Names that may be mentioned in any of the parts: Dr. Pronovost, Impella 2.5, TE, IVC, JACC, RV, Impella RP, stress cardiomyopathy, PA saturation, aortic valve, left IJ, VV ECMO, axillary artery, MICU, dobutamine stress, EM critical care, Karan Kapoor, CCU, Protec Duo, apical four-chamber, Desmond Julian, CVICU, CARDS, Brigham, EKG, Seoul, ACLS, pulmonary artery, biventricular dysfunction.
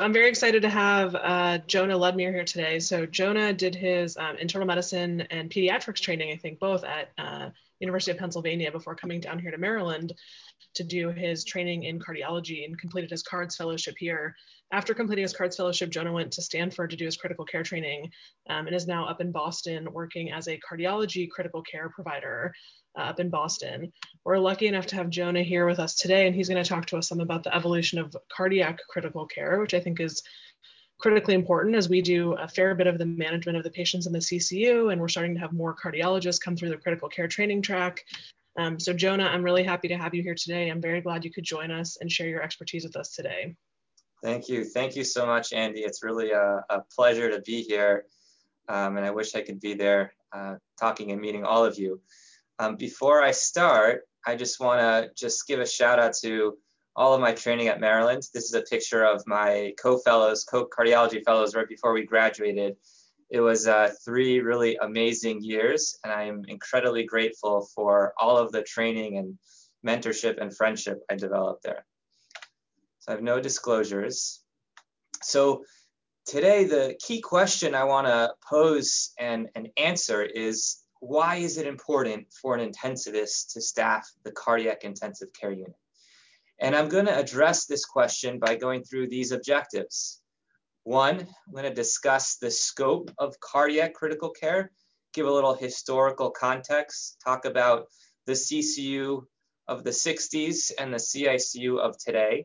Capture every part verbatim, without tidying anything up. I'm very excited to have uh, Jonah Ludmere here today. So Jonah did his um, internal medicine and pediatrics training, I think, both at uh, University of Pennsylvania before coming down here to Maryland to do his training in cardiology, and completed his CARDS fellowship here. After completing his CARDS fellowship, Jonah went to Stanford to do his critical care training um, and is now up in Boston working as a cardiology critical care provider uh, up in Boston. We're lucky enough to have Jonah here with us today, and he's going to talk to us some about the evolution of cardiac critical care, which I think is critically important as we do a fair bit of the management of the patients in the C C U, and we're starting to have more cardiologists come through the critical care training track. Um, so Jonah, I'm really happy to have you here today. I'm very glad you could join us and share your expertise with us today. Thank you. Thank you so much, Andy. It's really a, a pleasure to be here, um, and I wish I could be there uh, talking and meeting all of you. Um, before I start, I just want to just give a shout out to all of my training at Maryland. This is a picture of my co-fellows, co-cardiology fellows, right before we graduated. It was uh, three really amazing years, and I am incredibly grateful for all of the training and mentorship and friendship I developed there. So I have no disclosures. So today, the key question I want to pose and, and answer is, why is it important for an intensivist to staff the cardiac intensive care unit? And I'm going to address this question by going through these objectives. One, I'm going to discuss the scope of cardiac critical care, give a little historical context, talk about the C C U of the sixties and the C I C U of today.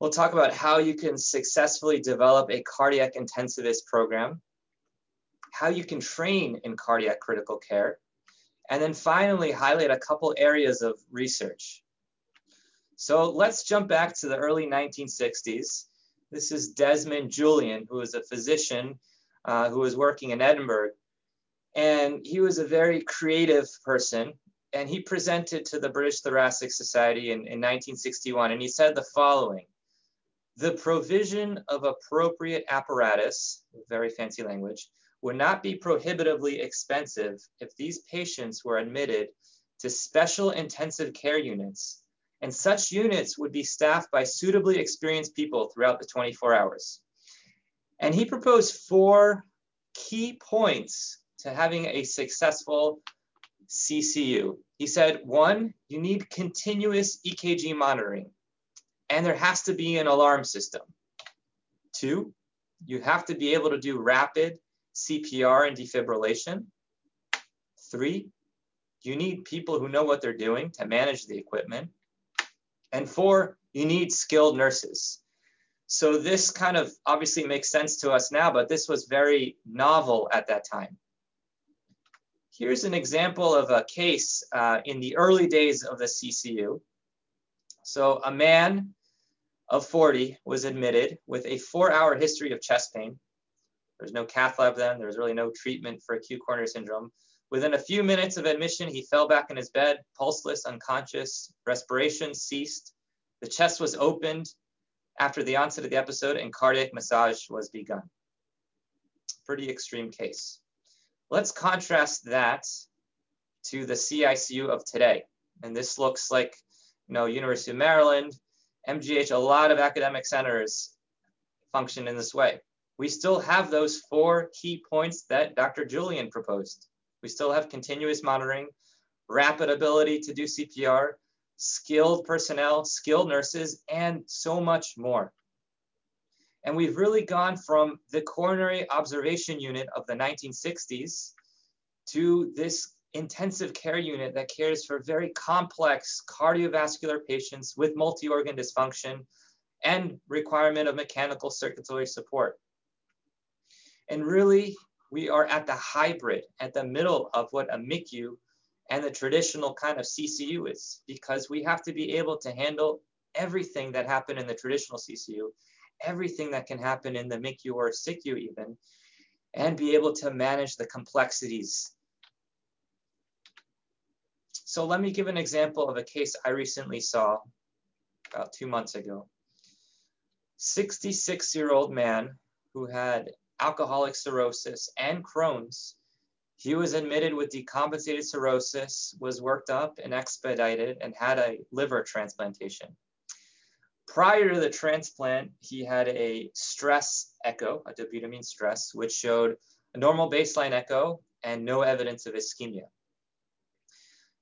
We'll talk about how you can successfully develop a cardiac intensivist program, how you can train in cardiac critical care, and then finally highlight a couple areas of research. So let's jump back to the early nineteen sixties. This is Desmond Julian, who was a physician uh, who was working in Edinburgh. And he was a very creative person. And he presented to the British Thoracic Society in, in nineteen sixty-one. And he said the following: the provision of appropriate apparatus, very fancy language, would not be prohibitively expensive if these patients were admitted to special intensive care units, and such units would be staffed by suitably experienced people throughout the twenty-four hours. And he proposed four key points to having a successful C C U. He said, one, you need continuous E K G monitoring, and there has to be an alarm system. Two, you have to be able to do rapid C P R and defibrillation. Three, you need people who know what they're doing to manage the equipment. And four, you need skilled nurses. So this kind of obviously makes sense to us now, but this was very novel at that time. Here's an example of a case uh, in the early days of the C C U. So a man of forty was admitted with a four-hour history of chest pain. There's no cath lab then. There was really no treatment for acute coronary syndrome. Within a few minutes of admission, he fell back in his bed, pulseless, unconscious, respiration ceased, the chest was opened after the onset of the episode, and cardiac massage was begun. Pretty extreme case. Let's contrast that to the C I C U of today. And this looks like, you know, University of Maryland, M G H, a lot of academic centers function in this way. We still have those four key points that Doctor Julian proposed. We still have continuous monitoring, rapid ability to do C P R, skilled personnel, skilled nurses, and so much more. And we've really gone from the coronary observation unit of the nineteen sixties to this intensive care unit that cares for very complex cardiovascular patients with multi-organ dysfunction and requirement of mechanical circulatory support. And really, we are at the hybrid, at the middle of what a M I C U and the traditional kind of C C U is, because we have to be able to handle everything that happened in the traditional C C U, everything that can happen in the M I C U or S I C U even, and be able to manage the complexities. So let me give an example of a case I recently saw about two months ago. sixty-six-year-old man who had alcoholic cirrhosis and Crohn's. He was admitted with decompensated cirrhosis, was worked up and expedited, and had a liver transplantation. Prior to the transplant, he had a stress echo, a dobutamine stress, which showed a normal baseline echo and no evidence of ischemia.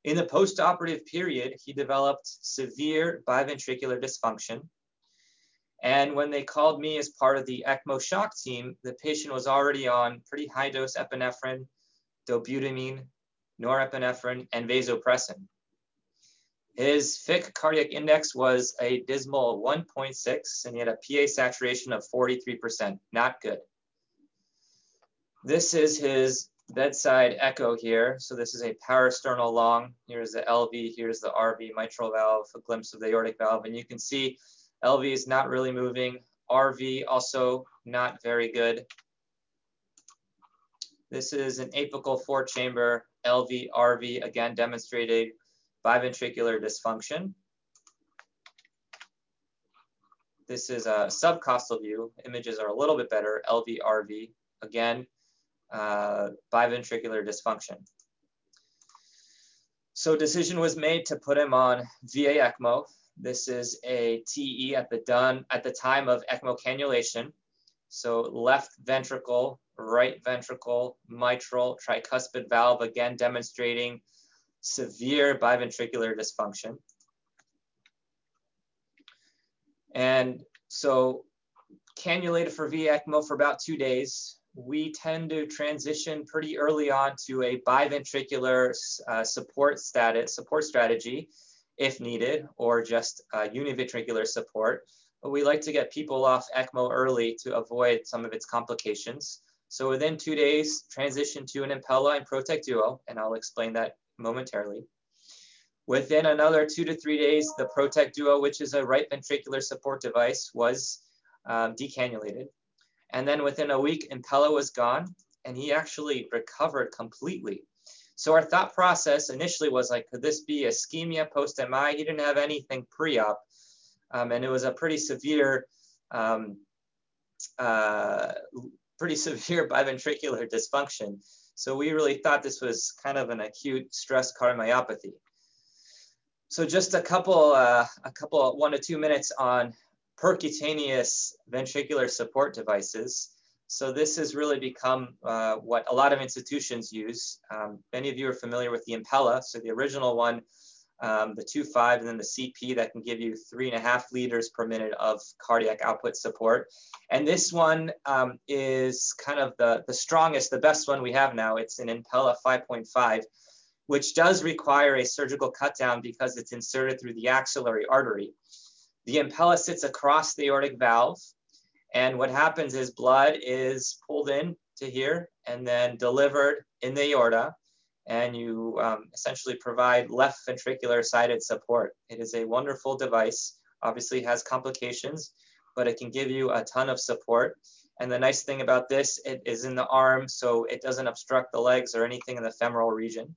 In the postoperative period, he developed severe biventricular dysfunction. And when they called me as part of the ECMO shock team, the patient was already on pretty high dose epinephrine, dobutamine, norepinephrine, and vasopressin. His F I C cardiac index was a dismal one point six, and he had a P A saturation of forty-three percent, not good. This is his bedside echo here. So this is a parasternal lung. Here's the L V, here's the R V mitral valve, a glimpse of the aortic valve. And you can see L V is not really moving. R V also not very good. This is an apical four-chamber, L V, R V, again demonstrated biventricular dysfunction. This is a subcostal view. Images are a little bit better. L V, R V, again, uh, biventricular dysfunction. So decision was made to put him on V A ECMO. This is a T E at the done at the time of ECMO cannulation. So left ventricle, right ventricle, mitral, tricuspid valve, again demonstrating severe biventricular dysfunction. And so cannulated for V A ECMO for about two days. We tend to transition pretty early on to a biventricular uh, support status, support strategy if needed, or just uh, univentricular support. But we like to get people off ECMO early to avoid some of its complications. So within two days, transition to an Impella and Protec Duo, and I'll explain that momentarily. Within another two to three days, the Protec Duo, which is a right ventricular support device, was um, decannulated. And then within a week, Impella was gone, and he actually recovered completely. So our thought process initially was like, could this be ischemia post-M I? He didn't have anything pre-op, um, and it was a pretty severe, um, uh, pretty severe biventricular dysfunction. So we really thought this was kind of an acute stress cardiomyopathy. So just a couple, uh, a couple, one to two minutes on percutaneous ventricular support devices. So this has really become uh, what a lot of institutions use. Um, many of you are familiar with the Impella. So the original one, um, the two point five, and then the C P that can give you three and a half liters per minute of cardiac output support. And this one um, is kind of the, the strongest, the best one we have now. It's an Impella five point five, which does require a surgical cutdown because it's inserted through the axillary artery. The Impella sits across the aortic valve. And what happens is blood is pulled in to here and then delivered in the aorta. And you um, essentially provide left ventricular sided support. It is a wonderful device, obviously has complications, but it can give you a ton of support. And the nice thing about this, it is in the arm, so it doesn't obstruct the legs or anything in the femoral region.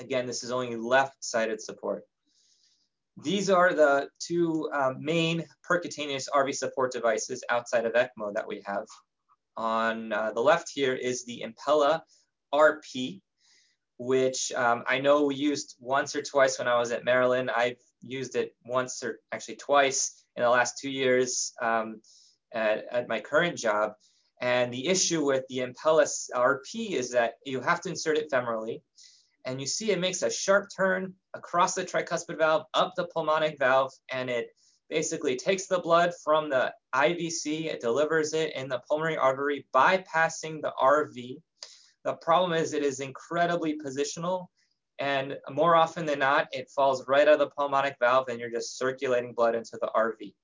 Again, this is only left sided support. These are the two uh, main percutaneous R V support devices outside of ECMO that we have. On uh, the left here is the Impella R P, which um, I know we used once or twice when I was at Maryland. I've used it once or actually twice in the last two years um, at, at my current job. And the issue with the Impella R P is that you have to insert it femorally. And you see it makes a sharp turn across the tricuspid valve, up the pulmonic valve, and it basically takes the blood from the I V C, it delivers it in the pulmonary artery, bypassing the R V. The problem is it is incredibly positional, and more often than not, it falls right out of the pulmonic valve and you're just circulating blood into the R V.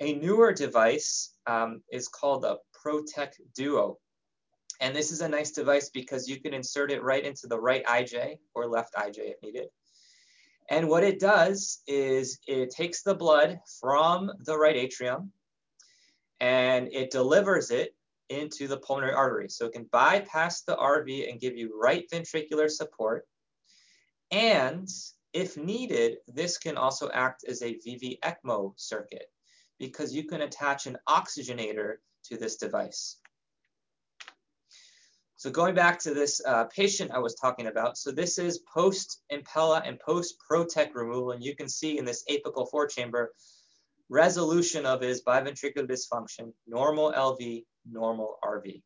A newer device um, is called the Protec Duo. And this is a nice device because you can insert it right into the right I J or left I J if needed. And what it does is it takes the blood from the right atrium and it delivers it into the pulmonary artery. So it can bypass the R V and give you right ventricular support. And if needed, this can also act as a V V ECMO circuit because you can attach an oxygenator to this device. So going back to this uh, patient I was talking about, so this is post-Impella and post-Protec removal, and you can see in this apical four-chamber, Resolution of his biventricular dysfunction, normal L V, normal R V.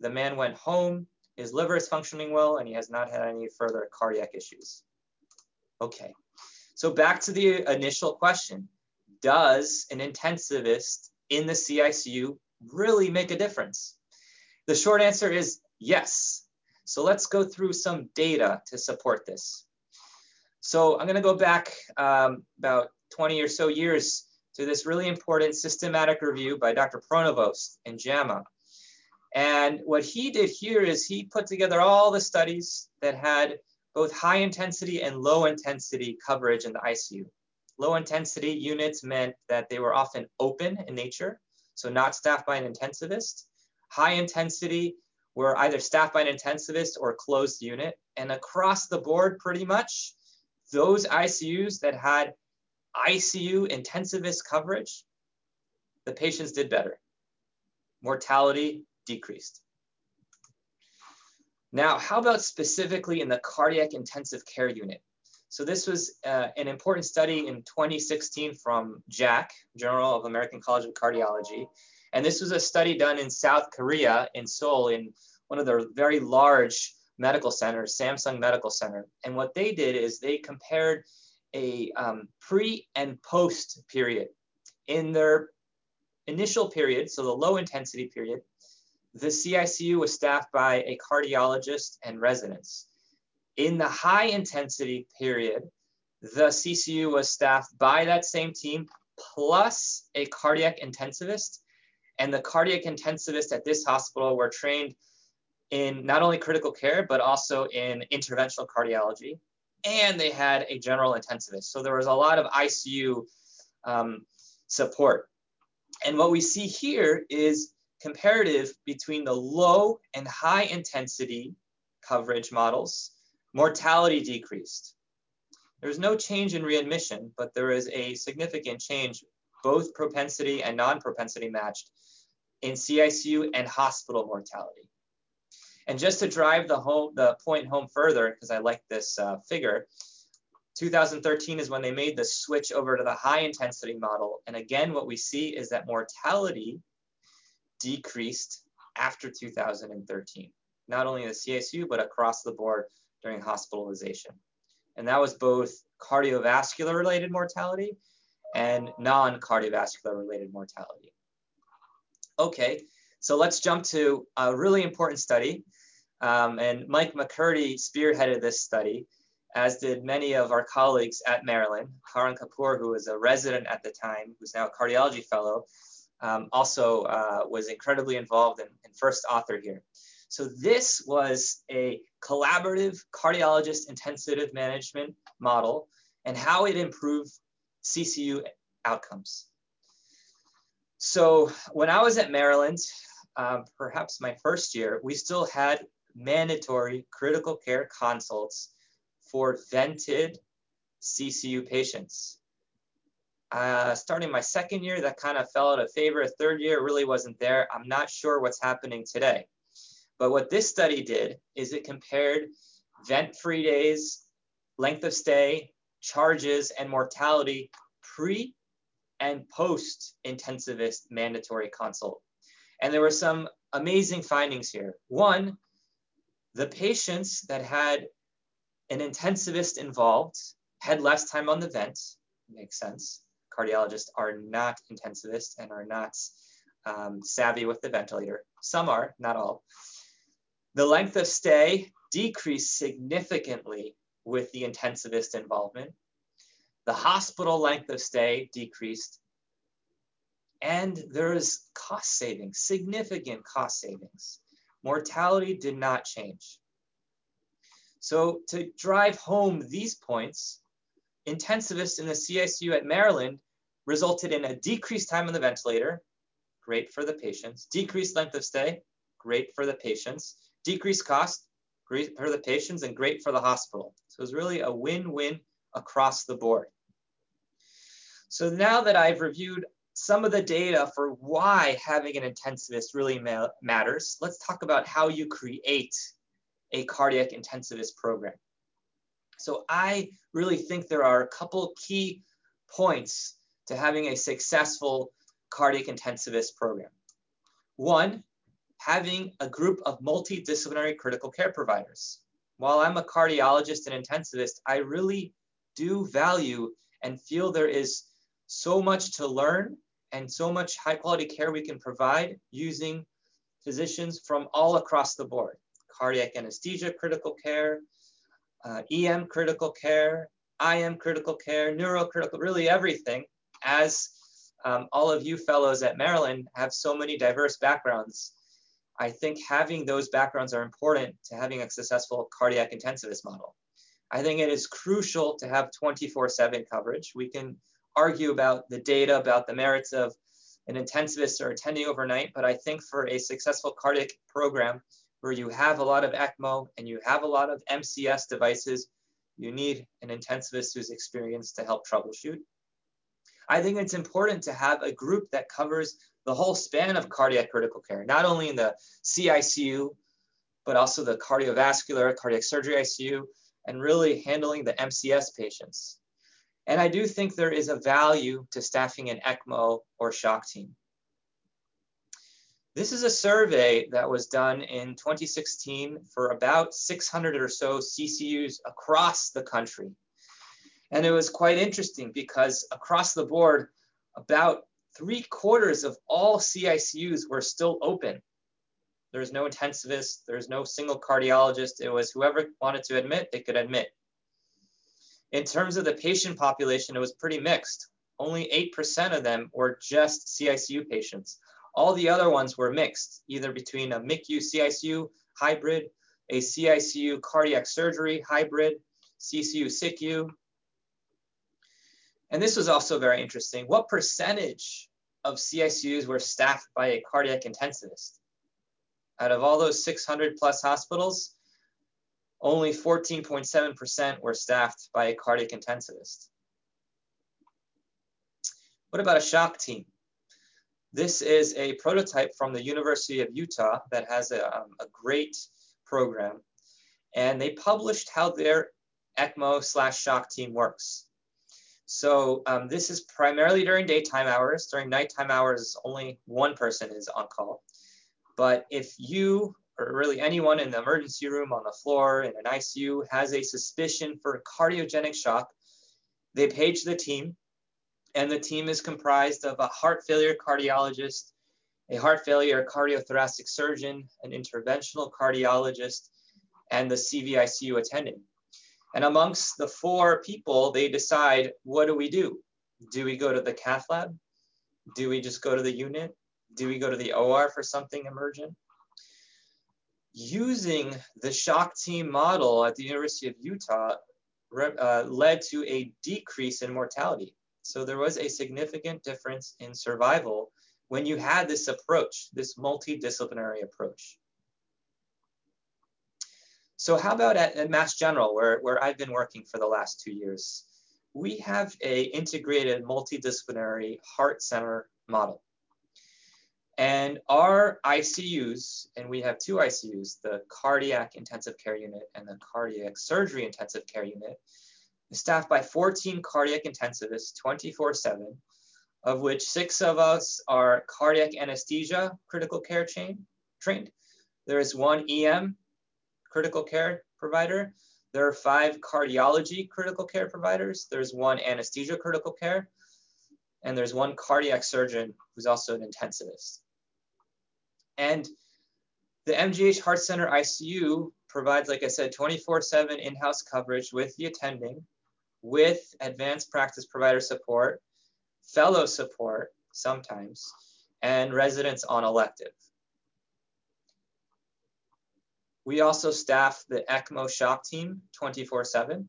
The man went home, his liver is functioning well, and he has not had any further cardiac issues. Okay, so back to the initial question. Does an intensivist in the C I C U really make a difference? The short answer is yes. So let's go through some data to support this. So I'm gonna go back um, about twenty or so years to this really important systematic review by Doctor Pronovost in JAMA. And what he did here is he put together all the studies that had both high intensity and low intensity coverage in the I C U. Low intensity units meant that they were often open in nature, so not staffed by an intensivist. High intensity were either staffed by an intensivist or closed unit. And across the board, pretty much, those I C Us that had I C U intensivist coverage, the patients did better. Mortality decreased. Now, how about specifically in the cardiac intensive care unit? So this was uh, an important study in twenty sixteen from J A C, Journal of American College of Cardiology. And this was a study done in South Korea, in Seoul, in one of the very large medical centers, Samsung Medical Center. And what they did is they compared a um, pre and post period. In their initial period, so the low intensity period, the C I C U was staffed by a cardiologist and residents. In the high intensity period, the C C U was staffed by that same team plus a cardiac intensivist. And the cardiac intensivists at this hospital were trained in not only critical care, but also in interventional cardiology. And they had a general intensivist. So there was a lot of I C U um, support. And what we see here is comparative between the low and high intensity coverage models, mortality decreased. There's no change in readmission, but there is a significant change, both propensity and non-propensity matched, in C I C U and hospital mortality. And just to drive the, home, the point home further, because I like this uh, figure, two thousand thirteen is when they made the switch over to the high intensity model. And again, what we see is that mortality decreased after two thousand thirteen, not only in the C I C U, but across the board during hospitalization. And that was both cardiovascular related mortality and non-cardiovascular related mortality. Okay, so let's jump to a really important study. Um, and Mike McCurdy spearheaded this study, as did many of our colleagues at Maryland. Karan Kapoor, who was a resident at the time, who's now a cardiology fellow, um, also uh, was incredibly involved and in, in first author here. So this was a collaborative cardiologist intensive management model and how it improved C C U outcomes. So when I was at Maryland, uh, perhaps my first year, we still had mandatory critical care consults for vented C C U patients. Uh, starting my second year, that kind of fell out of favor. Third year really wasn't there. I'm not sure what's happening today. But what this study did is it compared vent-free days, length of stay, charges, and mortality pre and post intensivist mandatory consult. And there were some amazing findings here. One, the patients that had an intensivist involved had less time on the vent. Makes sense. Cardiologists are not intensivists and are not um, savvy with the ventilator. Some are, not all. The length of stay decreased significantly with the intensivist involvement. The hospital length of stay decreased, and there is cost savings, significant cost savings. Mortality did not change. So to drive home these points, intensivists in the C I C U at Maryland resulted in a decreased time on the ventilator, great for the patients, decreased length of stay, great for the patients, decreased cost, great for the patients, and great for the hospital. So it was really a win-win across the board. So now that I've reviewed some of the data for why having an intensivist really ma- matters, let's talk about how you create a cardiac intensivist program. So I really think there are a couple key points to having a successful cardiac intensivist program. One, having a group of multidisciplinary critical care providers. While I'm a cardiologist and intensivist, I really do value and feel there is so much to learn and so much high quality care we can provide using physicians from all across the board. Cardiac anesthesia critical care, uh, E M critical care, I M critical care, neurocritical, really everything, as um, all of you fellows at Maryland have so many diverse backgrounds. I think having those backgrounds are important to having a successful cardiac intensivist model. I think it is crucial to have twenty-four seven coverage. We can argue about the data, about the merits of an intensivist or attending overnight, but I think for a successful cardiac program where you have a lot of ECMO and you have a lot of M C S devices, you need an intensivist who's experienced to help troubleshoot. I think it's important to have a group that covers the whole span of cardiac critical care, not only in the C I C U, but also the cardiovascular, cardiac surgery I C U, and really handling the M C S patients. And I do think there is a value to staffing an ECMO or shock team. This is a survey that was done in twenty sixteen for about six hundred or so C C Us across the country. And it was quite interesting because across the board, about three quarters of all C I C Us were still open. There's no intensivist, there's no single cardiologist. It was whoever wanted to admit, they could admit. In terms of the patient population, it was pretty mixed. Only eight percent of them were just C I C U patients. All the other ones were mixed, either between a M I C U C I C U hybrid, a C I C U cardiac surgery hybrid, C C U S I C U. And this was also very interesting. What percentage of C I C Us were staffed by a cardiac intensivist? Out of all those six hundred plus hospitals, only fourteen point seven percent were staffed by a cardiac intensivist. What about a shock team? This is a prototype from the University of Utah that has a, um, a great program. And they published how their ECMO slash shock team works. So um, this is primarily during daytime hours. During nighttime hours, only one person is on call. But if you, or really anyone in the emergency room, on the floor, in an I C U, has a suspicion for cardiogenic shock, they page the team. And the team is comprised of a heart failure cardiologist, a heart failure cardiothoracic surgeon, an interventional cardiologist, and the C V I C U attending. And amongst the four people, they decide, what do we do? Do we go to the cath lab? Do we just go to the unit? Do we go to the O R for something emergent? Using the shock team model at the University of Utah uh, led to a decrease in mortality. So there was a significant difference in survival when you had this approach, this multidisciplinary approach. So how about at, at Mass General, where, where I've been working for the last two years? We have an integrated multidisciplinary heart center model. And our I C Us, and we have two I C Us, the cardiac intensive care unit and the cardiac surgery intensive care unit, staffed by fourteen cardiac intensivists, twenty-four seven, of which six of us are cardiac anesthesia critical care chain, trained. There is one E M critical care provider. There are five cardiology critical care providers. There's one anesthesia critical care. And there's one cardiac surgeon who's also an intensivist. And the M G H Heart Center I C U provides, like I said, twenty-four seven in-house coverage with the attending, with advanced practice provider support, fellow support sometimes, and residents on elective. We also staff the ECMO shock team twenty-four seven,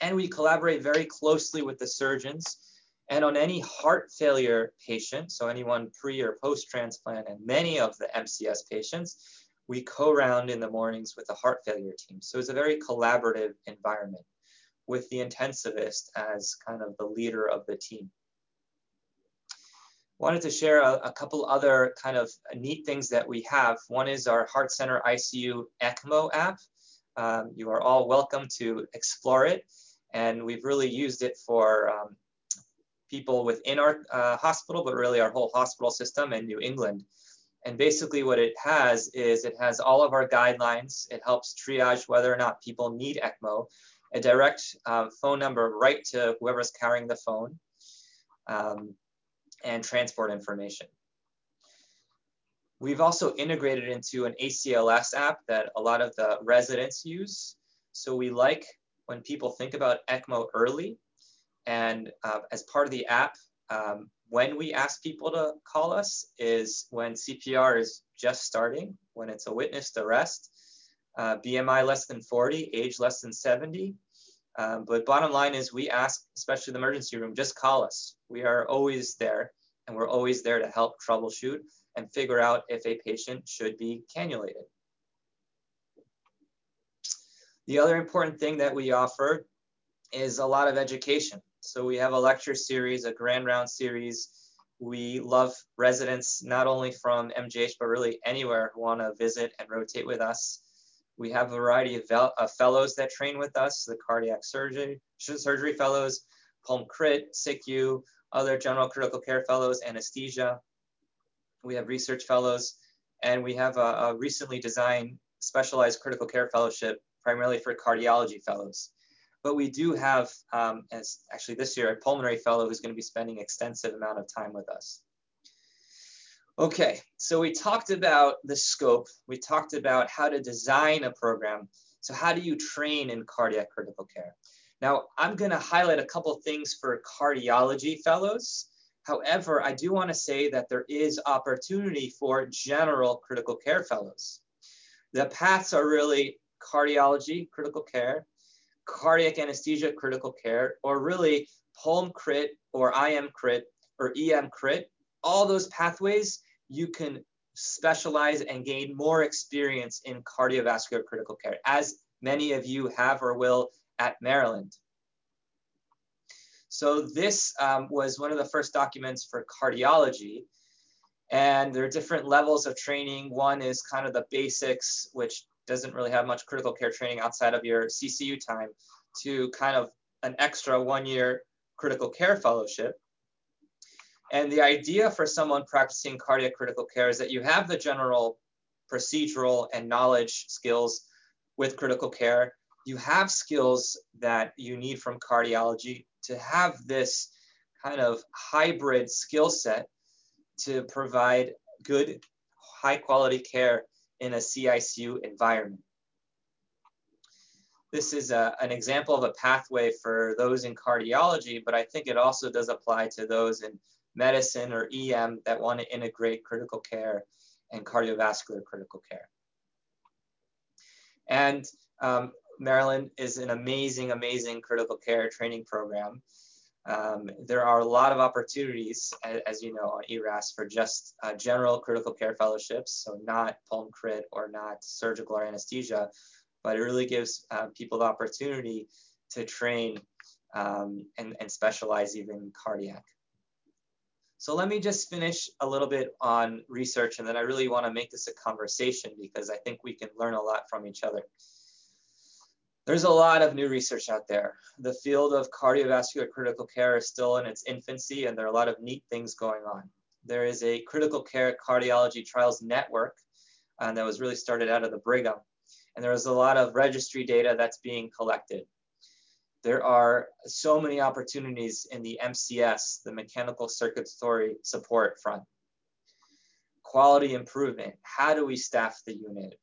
and we collaborate very closely with the surgeons. And on any heart failure patient, so anyone pre or post-transplant, and many of the M C S patients, we co-round in the mornings with the heart failure team. So it's a very collaborative environment with the intensivist as kind of the leader of the team. Wanted to share a, a couple other kind of neat things that we have. One is our Heart Center I C U ECMO app. Um, you are all welcome to explore it. And we've really used it for um, people within our uh, hospital, but really our whole hospital system and New England. And basically what it has is it has all of our guidelines. It helps triage whether or not people need ECMO, a direct uh, phone number right to whoever's carrying the phone, um, and transport information. We've also integrated into an A C L S app that a lot of the residents use. So we like when people think about ECMO early, and uh, as part of the app, um, when we ask people to call us is when C P R is just starting, when it's a witnessed arrest, uh, B M I less than forty, age less than seventy. Um, but bottom line is we ask, especially the emergency room, just call us. We are always there, and we're always there to help troubleshoot and figure out if a patient should be cannulated. The other important thing that we offer is a lot of education. So we have a lecture series, a grand round series. We love residents, not only from M G H, but really anywhere who wanna visit and rotate with us. We have a variety of fellows that train with us, the cardiac surgery, surgery fellows, Pulm Crit, S I C U, other general critical care fellows, anesthesia. We have research fellows, and we have a, a recently designed specialized critical care fellowship primarily for cardiology fellows. But we do have, um, as actually this year, a pulmonary fellow who's going to be spending extensive amount of time with us. Okay, so we talked about the scope. We talked about how to design a program. So how do you train in cardiac critical care? Now, I'm going to highlight a couple things for cardiology fellows. However, I do want to say that there is opportunity for general critical care fellows. The paths are really cardiology critical care, cardiac anesthesia critical care, or really Pulm Crit or I M Crit or E M Crit. All those pathways, you can specialize and gain more experience in cardiovascular critical care, as many of you have or will at Maryland. So this um, was one of the first documents for cardiology. And there are different levels of training. One is kind of the basics, which doesn't really have much critical care training outside of your C C U time, to kind of an extra one-year critical care fellowship. And the idea for someone practicing cardiac critical care is that you have the general procedural and knowledge skills with critical care. You have skills that you need from cardiology to have this kind of hybrid skill set to provide good, high quality care in a C I C U environment. This is a, an example of a pathway for those in cardiology, but I think it also does apply to those in medicine or E M that want to integrate critical care and cardiovascular critical care. And um, Maryland is an amazing, amazing critical care training program. Um, there are a lot of opportunities, as, as you know, on E R A S for just uh, general critical care fellowships, so not Pulm Crit or not surgical or anesthesia, but it really gives uh, people the opportunity to train um, and, and specialize even in cardiac. So let me just finish a little bit on research, and then I really want to make this a conversation because I think we can learn a lot from each other. There's a lot of new research out there. The field of cardiovascular critical care is still in its infancy, and there are a lot of neat things going on. There is a critical care cardiology trials network uh, that was really started out of the Brigham. And there is a lot of registry data that's being collected. There are so many opportunities in the M C S, the mechanical circulatory support front. Quality improvement, how do we staff the unit?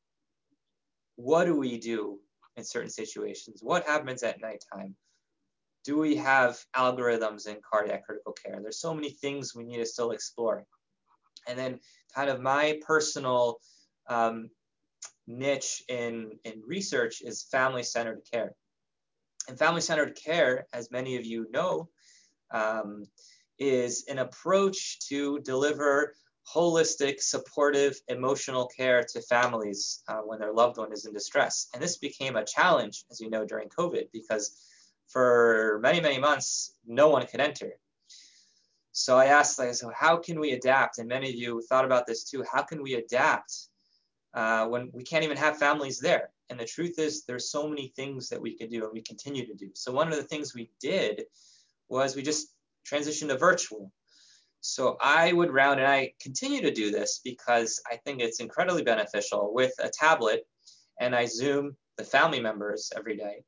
What do we do in certain situations? What happens at nighttime? Do we have algorithms in cardiac critical care? There's so many things we need to still explore. And then kind of my personal um, niche in, in research is family-centered care. And family-centered care, as many of you know, um, is an approach to deliver holistic, supportive, emotional care to families uh, when their loved one is in distress. And this became a challenge, as you know, during COVID, because for many, many months, no one could enter. So I asked, like, so how can we adapt? And many of you thought about this too. How can we adapt uh, when we can't even have families there? And the truth is there's so many things that we could do and we continue to do. So one of the things we did was we just transition to virtual. So I would round, and I continue to do this because I think it's incredibly beneficial, with a tablet, and I Zoom the family members every day.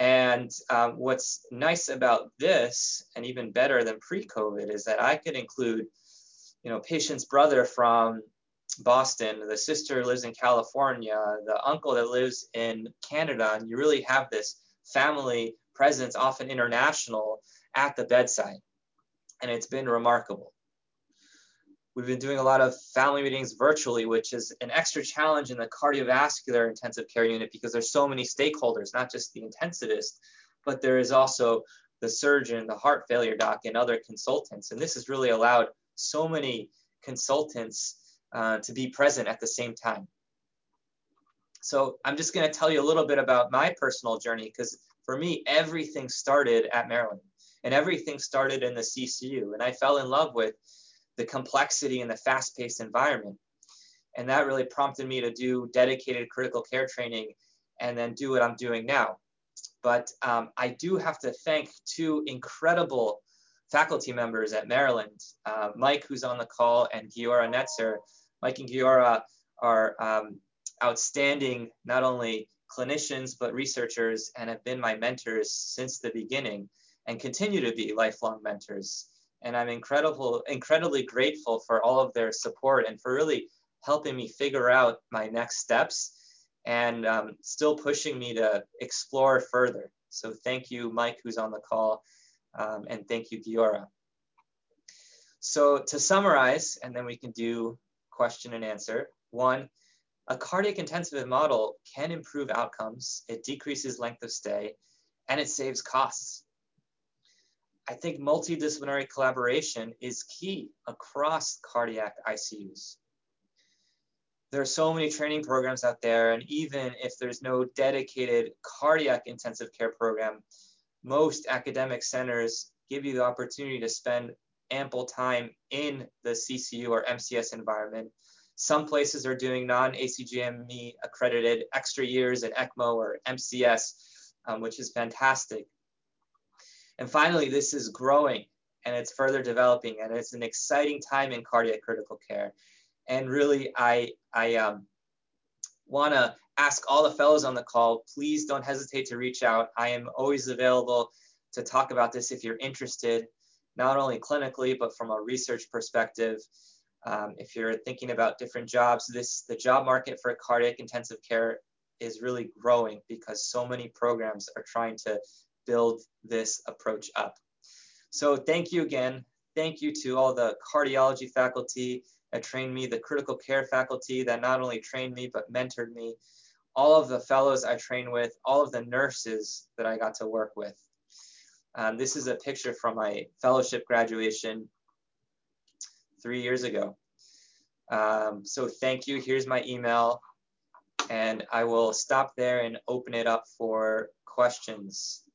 And um, what's nice about this, and even better than pre-COVID, is that I could include, you know, patient's brother from Boston, the sister lives in California, the uncle that lives in Canada, and you really have this family presence, often international, at the bedside. And it's been remarkable. We've been doing a lot of family meetings virtually, which is an extra challenge in the cardiovascular intensive care unit because there's so many stakeholders, not just the intensivist, but there is also the surgeon, the heart failure doc, and other consultants. And this has really allowed so many consultants uh, to be present at the same time. So I'm just gonna tell you a little bit about my personal journey, because for me, everything started at Maryland, and everything started in the C C U. And I fell in love with the complexity and the fast-paced environment. And that really prompted me to do dedicated critical care training and then do what I'm doing now. But um, I do have to thank two incredible faculty members at Maryland, uh, Mike, who's on the call, and Giora Netzer. Mike and Giora are um, outstanding, not only clinicians, but researchers, and have been my mentors since the beginning and continue to be lifelong mentors. And I'm incredible, incredibly grateful for all of their support and for really helping me figure out my next steps and um, still pushing me to explore further. So thank you, Mike, who's on the call, um, and thank you, Giora. So to summarize, and then we can do question and answer. One, a cardiac intensive model can improve outcomes. It decreases length of stay, and it saves costs. I think multidisciplinary collaboration is key across cardiac I C Us. There are so many training programs out there, and even if there's no dedicated cardiac intensive care program, most academic centers give you the opportunity to spend ample time in the C C U or M C S environment. Some places are doing non-A C G M E accredited extra years in ECMO or M C S, um, which is fantastic. And finally, this is growing, and it's further developing, and it's an exciting time in cardiac critical care. And really, I, I um, wanna ask all the fellows on the call, please don't hesitate to reach out. I am always available to talk about this if you're interested, not only clinically, but from a research perspective. Um, if you're thinking about different jobs, this the job market for cardiac intensive care is really growing because so many programs are trying to build this approach up. So thank you again. Thank you to all the cardiology faculty that trained me, the critical care faculty that not only trained me, but mentored me, all of the fellows I trained with, all of the nurses that I got to work with. Um, this is a picture from my fellowship graduation three years ago. Um, so thank you. Here's my email, and I will stop there and open it up for questions.